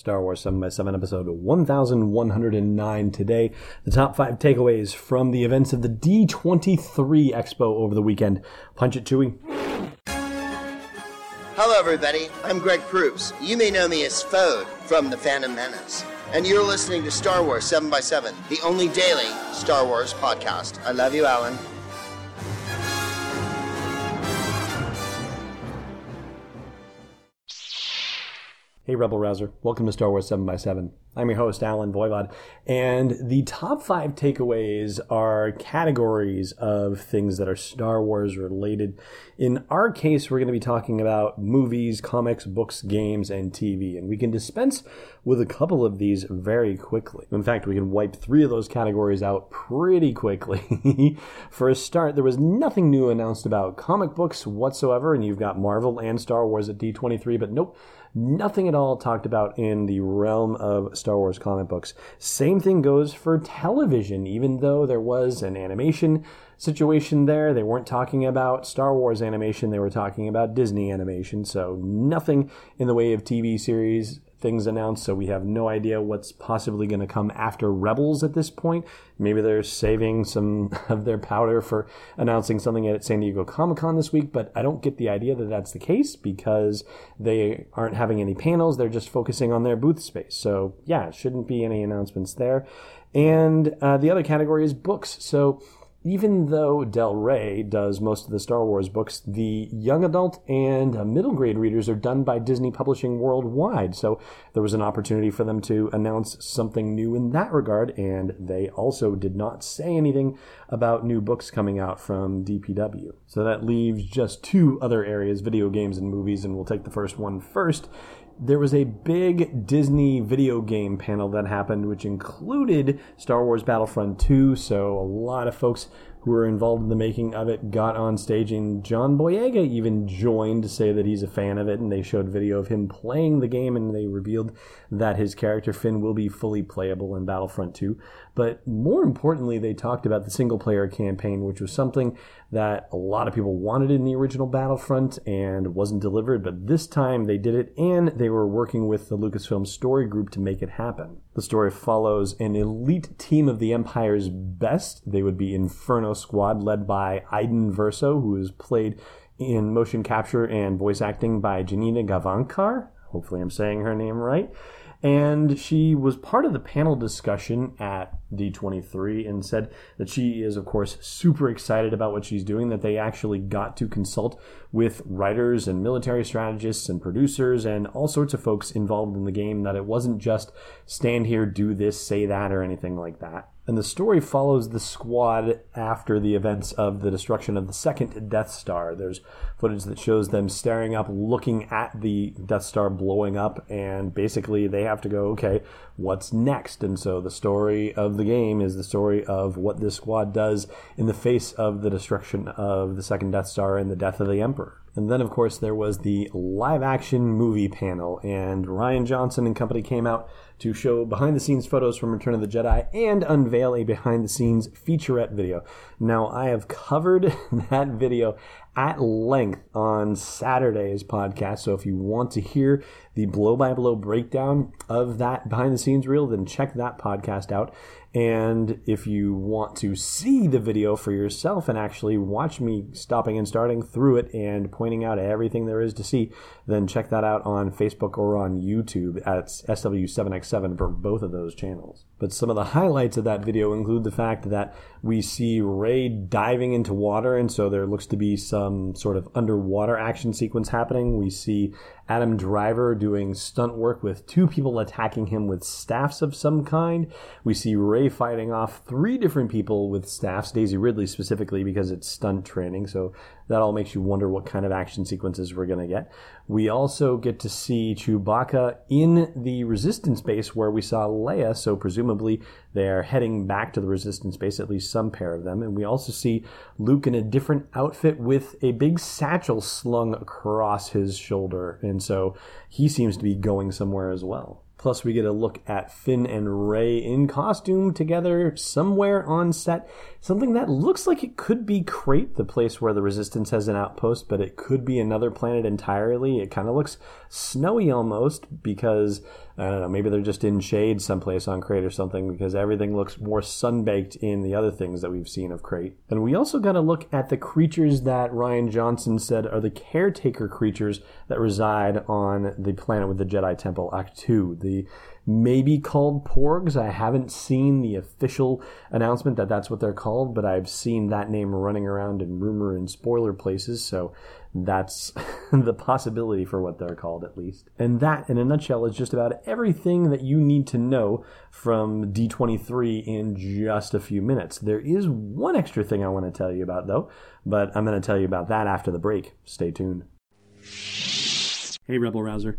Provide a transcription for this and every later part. Star Wars 7x7 episode 1109 today. The top 5 takeaways from the events of the D23 Expo over the weekend. Punch it, Chewy. Hello, everybody. I'm Greg Proops. You may know me as Fode from The Phantom Menace. And you're listening to Star Wars 7x7, the only daily Star Wars podcast. I love you, Alan. Hey, Rebel Rouser. Welcome to Star Wars 7x7. I'm your host, Alan Boivod. And the top 5 takeaways are categories of things that are Star Wars related. In our case, we're going to be talking about movies, comics, books, games, and TV. And we can dispense with a couple of these very quickly. In fact, we can wipe 3 of those categories out pretty quickly. For a start, there was nothing new announced about comic books whatsoever. And you've got Marvel and Star Wars at D23. But nope, nothing at all talked about in the realm of Star Wars comic books. Same thing goes for television, even though there was an animation situation there. They weren't talking about Star Wars animation. They were talking about Disney animation. So nothing in the way of TV series things announced. So we have no idea what's possibly going to come after Rebels at this point. Maybe they're saving some of their powder for announcing something at San Diego Comic-Con this week, but I don't get the idea that that's the case because they aren't having any panels. They're just focusing on their booth space. So yeah, shouldn't be any announcements there. And the other category is books. So even though Del Rey does most of the Star Wars books, the young adult and middle grade readers are done by Disney Publishing worldwide. So there was an opportunity for them to announce something new in that regard, and they also did not say anything about new books coming out from DPW. So that leaves just 2 other areas, video games and movies, and we'll take the first one first. There was a big Disney video game panel that happened, which included Star Wars Battlefront 2, so a lot of folks who were involved in the making of it got on stage, and John Boyega even joined to say that he's a fan of it, and they showed video of him playing the game, and they revealed that his character Finn will be fully playable in Battlefront 2. But more importantly, they talked about the single-player campaign, which was something that a lot of people wanted in the original Battlefront and wasn't delivered, but this time they did it, and they were working with the Lucasfilm Story Group to make it happen. The story follows an elite team of the Empire's best. They would be Inferno Squad, led by Aiden Verso, who is played in motion capture and voice acting by Janina Gavankar. Hopefully I'm saying her name right. And she was part of the panel discussion at D23 and said that she is, of course, super excited about what she's doing, that they actually got to consult with writers and military strategists and producers and all sorts of folks involved in the game, that it wasn't just stand here, do this, say that, or anything like that. And the story follows the squad after the events of the destruction of the second Death Star. There's footage that shows them staring up, looking at the Death Star blowing up, and basically they have to go, okay, what's next? And so the story of the game is the story of what this squad does in the face of the destruction of the second Death Star and the death of the Emperor. And then, of course, there was the live-action movie panel, and Rian Johnson and company came out to show behind-the-scenes photos from Return of the Jedi and unveil a behind-the-scenes featurette video. Now, I have covered that video at length on Saturday's podcast, so if you want to hear the blow-by-blow breakdown of that behind-the-scenes reel, then check that podcast out. And if you want to see the video for yourself and actually watch me stopping and starting through it and pointing out everything there is to see, then check that out on Facebook or on YouTube at SW7x7 for both of those channels. But some of the highlights of that video include the fact that we see Rey diving into water, and so there looks to be some sort of underwater action sequence happening. We see Adam Driver doing stunt work with 2 people attacking him with staffs of some kind. We see Rey fighting off 3 different people with staffs, Daisy Ridley specifically, because it's stunt training, so that all makes you wonder what kind of action sequences we're going to get. We also get to see Chewbacca in the Resistance base where we saw Leia, so presumably they're heading back to the Resistance base, at least some pair of them. And we also see Luke in a different outfit with a big satchel slung across his shoulder, and so he seems to be going somewhere as well. Plus, we get a look at Finn and Rey in costume together somewhere on set. Something that looks like it could be Crait, the place where the Resistance has an outpost, but it could be another planet entirely. It kind of looks snowy almost because I don't know, maybe they're just in shade someplace on Crait or something, because everything looks more sunbaked in the other things that we've seen of Crait. And we also got to look at the creatures that Rian Johnson said are the caretaker creatures that reside on the planet with the Jedi Temple, Aktu, the maybe called Porgs. I haven't seen the official announcement that that's what they're called, but I've seen that name running around in rumor and spoiler places, so that's the possibility for what they're called, at least. And that, in a nutshell, is just about everything that you need to know from D23 in just a few minutes. There is one extra thing I want to tell you about, though, but I'm going to tell you about that after the break. Stay tuned. Hey, Rebel Rouser.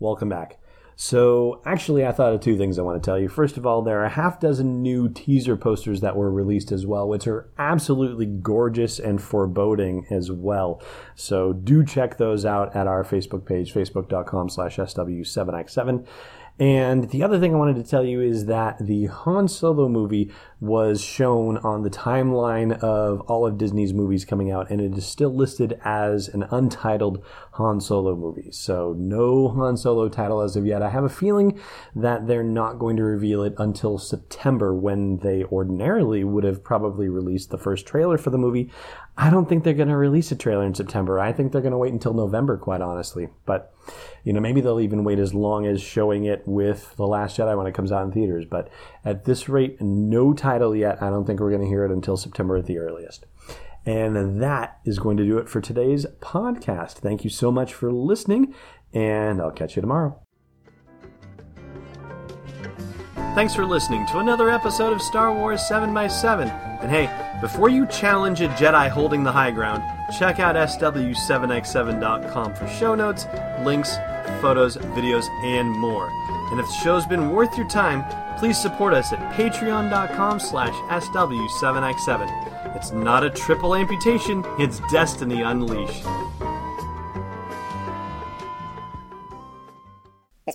Welcome back. So actually, I thought of two things I want to tell you. First of all, there are a half dozen new teaser posters that were released as well, which are absolutely gorgeous and foreboding as well. So do check those out at our Facebook page, facebook.com/SW7X7. And the other thing I wanted to tell you is that the Han Solo movie was shown on the timeline of all of Disney's movies coming out, and it is still listed as an untitled Han Solo movie. So no Han Solo title as of yet. I have a feeling that they're not going to reveal it until September, when they ordinarily would have probably released the first trailer for the movie. I don't think they're going to release a trailer in September. I think they're going to wait until November, quite honestly. But, you know, maybe they'll even wait as long as showing it with The Last Jedi when it comes out in theaters. But at this rate, no title yet. I don't think we're going to hear it until September at the earliest. And that is going to do it for today's podcast. Thank you so much for listening, and I'll catch you tomorrow. Thanks for listening to another episode of Star Wars 7x7. And hey, before you challenge a Jedi holding the high ground, check out sw7x7.com for show notes, links, photos, videos, and more. And if the show's been worth your time, please support us at patreon.com/sw7x7. It's not a triple amputation, it's Destiny Unleashed. This